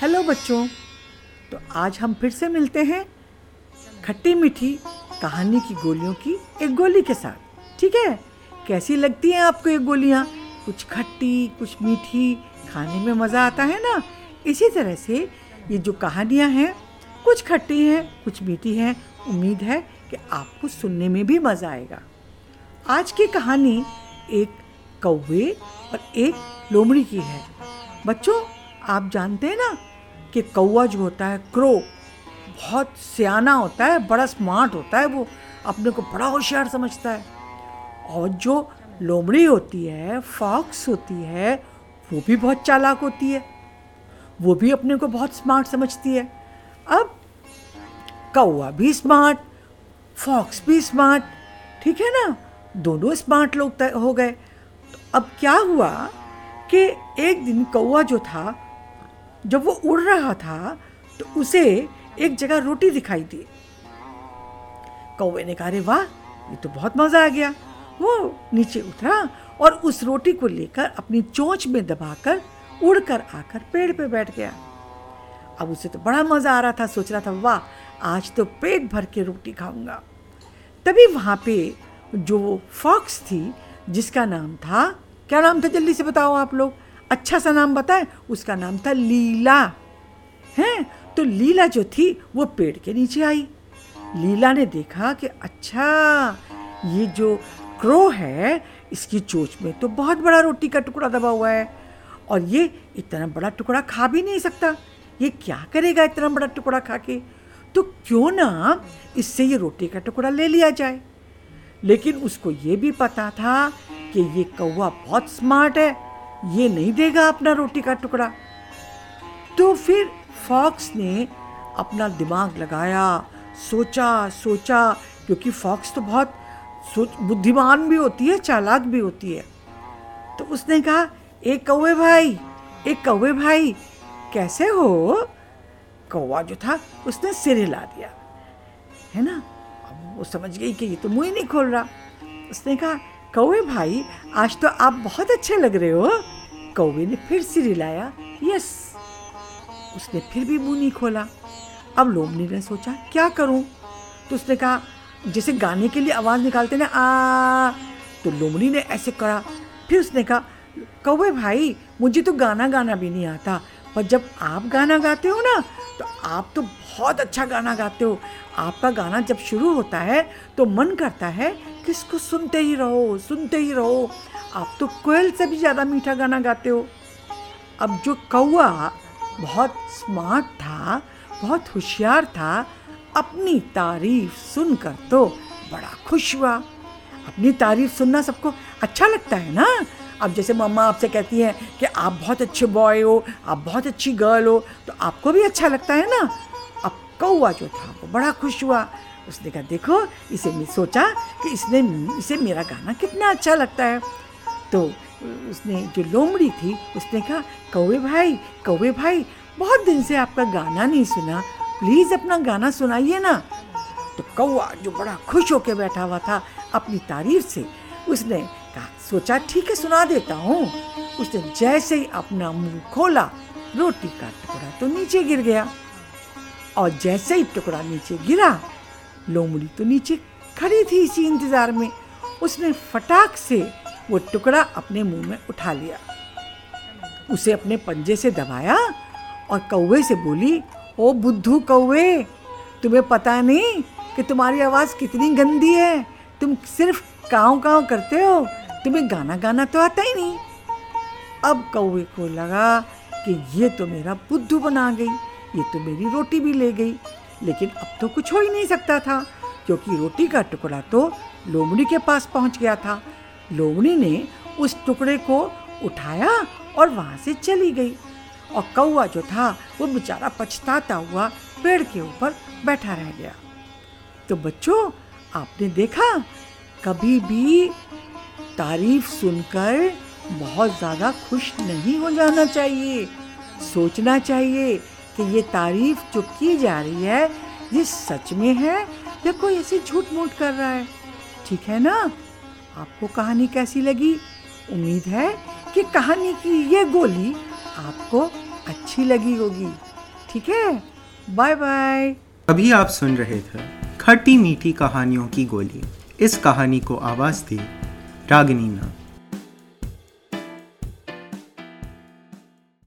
Hello बच्चों, तो आज हम फिर से मिलते हैं खट्टी मीठी कहानी की गोलियों की एक गोली के साथ। ठीक है, कैसी लगती हैं आपको ये गोलियाँ? कुछ खट्टी कुछ मीठी, खाने में मज़ा आता है ना। इसी तरह से ये जो कहानियाँ हैं कुछ खट्टी हैं कुछ मीठी हैं। उम्मीद है कि आपको सुनने में भी मज़ा आएगा। आज की कहानी एक कौवे और एक लोमड़ी की है। बच्चों, आप जानते हैं ना कि कौवा जो होता है, क्रो, बहुत सयाना होता है, बड़ा स्मार्ट होता है, वो अपने को बड़ा होशियार समझता है। और जो लोमड़ी होती है, फॉक्स होती है, वो भी बहुत चालाक होती है, वो भी अपने को बहुत स्मार्ट समझती है। अब कौवा भी स्मार्ट, फॉक्स भी स्मार्ट, ठीक है ना, दोनों स्मार्ट लोग हो गए। तो अब क्या हुआ कि एक दिन कौवा जो था, जब वो उड़ रहा था तो उसे एक जगह रोटी दिखाई दी। कौवे ने कहा, अरे वाह, ये तो बहुत मज़ा आ गया। वो नीचे उतरा और उस रोटी को लेकर अपनी चोंच में दबाकर उड़कर आकर पेड़ पे बैठ गया। अब उसे तो बड़ा मज़ा आ रहा था, सोच रहा था वाह, आज तो पेट भर के रोटी खाऊंगा। तभी वहाँ पे जो फॉक्स थी, जिसका नाम था, क्या नाम था जल्दी से बताओ आप लोग, अच्छा सा नाम बताएं। उसका नाम था लीला, हैं? तो लीला जो थी वो पेड़ के नीचे आई। लीला ने देखा कि अच्छा, ये जो क्रो है इसकी चोंच में तो बहुत बड़ा रोटी का टुकड़ा दबा हुआ है और ये इतना बड़ा टुकड़ा खा भी नहीं सकता। ये क्या करेगा इतना बड़ा टुकड़ा खा के? तो क्यों ना इससे ये रोटी का टुकड़ा ले लिया जाए। लेकिन उसको ये भी पता था कि ये कौवा बहुत स्मार्ट है, ये नहीं देगा अपना रोटी का टुकड़ा। तो फिर फॉक्स ने अपना दिमाग लगाया, सोचा, क्योंकि फॉक्स तो बहुत बुद्धिमान भी होती है, चालाक भी होती है। तो उसने कहा, एक कौवे भाई कैसे हो? कौवा जो था उसने सिर हिला दिया, है ना। अब वो समझ गई कि ये तो मुँह ही नहीं खोल रहा। उसने कहा, कौवे भाई आज तो आप बहुत अच्छे लग रहे हो। कौवे ने फिर सिर हिलाया, यस। उसने फिर भी मुँह नहीं खोला। अब लोमड़ी ने सोचा क्या करूँ, तो उसने कहा, जैसे गाने के लिए आवाज़ निकालते ना, आ, तो लोमड़ी ने ऐसे करा। फिर उसने कहा, कौवे भाई मुझे तो गाना भी नहीं आता, पर जब आप गाना गाते हो ना तो आप तो बहुत अच्छा गाना गाते हो। आपका गाना जब शुरू होता है तो मन करता है कि इसको सुनते ही रहो। आप तो कोयल से भी ज़्यादा मीठा गाना गाते हो। अब जो कौवा बहुत स्मार्ट था, बहुत होशियार था, अपनी तारीफ सुनकर तो बड़ा खुश हुआ। अपनी तारीफ सुनना सबको अच्छा लगता है ना। अब जैसे मम्मा आपसे कहती हैं कि आप बहुत अच्छे बॉय हो, आप बहुत अच्छी गर्ल हो, तो आपको भी अच्छा लगता है ना। अब कौवा जो था वो बड़ा खुश हुआ। उसने कहा, देखो, इसने सोचा कि इसे मेरा गाना कितना अच्छा लगता है। तो उसने, जो लोमड़ी थी, उसने कहा, कौवे भाई बहुत दिन से आपका गाना नहीं सुना, प्लीज़ अपना गाना सुनाइए ना। तो कौवा जो बड़ा खुश होकर बैठा हुआ था अपनी तारीफ से, उसने सोचा ठीक है सुना देता हूँ। उसने जैसे ही अपना मुंह खोला, रोटी का टुकड़ा तो नीचे गिर गया। और जैसे ही टुकड़ा नीचे गिरा, लोमड़ी तो नीचे खड़ी थी इसी इंतज़ार में, उसने फटाक से वो टुकड़ा अपने मुंह में उठा लिया, उसे अपने पंजे से दबाया और कौवे से बोली, ओ बुद्धू कौवे, तुम्हें पता नहीं कि तुम्हारी आवाज़ कितनी गंदी है, तुम सिर्फ काँव काँव करते हो, तुम्हें गाना तो आता ही नहीं। अब कौवे को लगा कि ये तो मेरा बुद्धू बना गई, ये तो मेरी रोटी भी ले गई। लेकिन अब तो कुछ हो ही नहीं सकता था, क्योंकि रोटी का टुकड़ा तो लोमड़ी के पास पहुंच गया था। लोमड़ी ने उस टुकड़े को उठाया और वहाँ से चली गई। और कौवा जो था वो बेचारा पछताता हुआ पेड़ के ऊपर बैठा रह गया। तो बच्चों, आपने देखा, कभी भी तारीफ सुनकर बहुत ज़्यादा खुश नहीं हो जाना चाहिए। सोचना चाहिए कि ये तारीफ जो की जा रही है ये सच में है या कोई ऐसे झूठ मूठ कर रहा है। ठीक है ना। आपको कहानी कैसी लगी? उम्मीद है कि कहानी की ये गोली आपको अच्छी लगी होगी। ठीक है, बाय बाय। अभी आप सुन रहे थे खट्टी मीठी कहानियों की गोली। इस कहानी को आवाज दी रागिनी ने।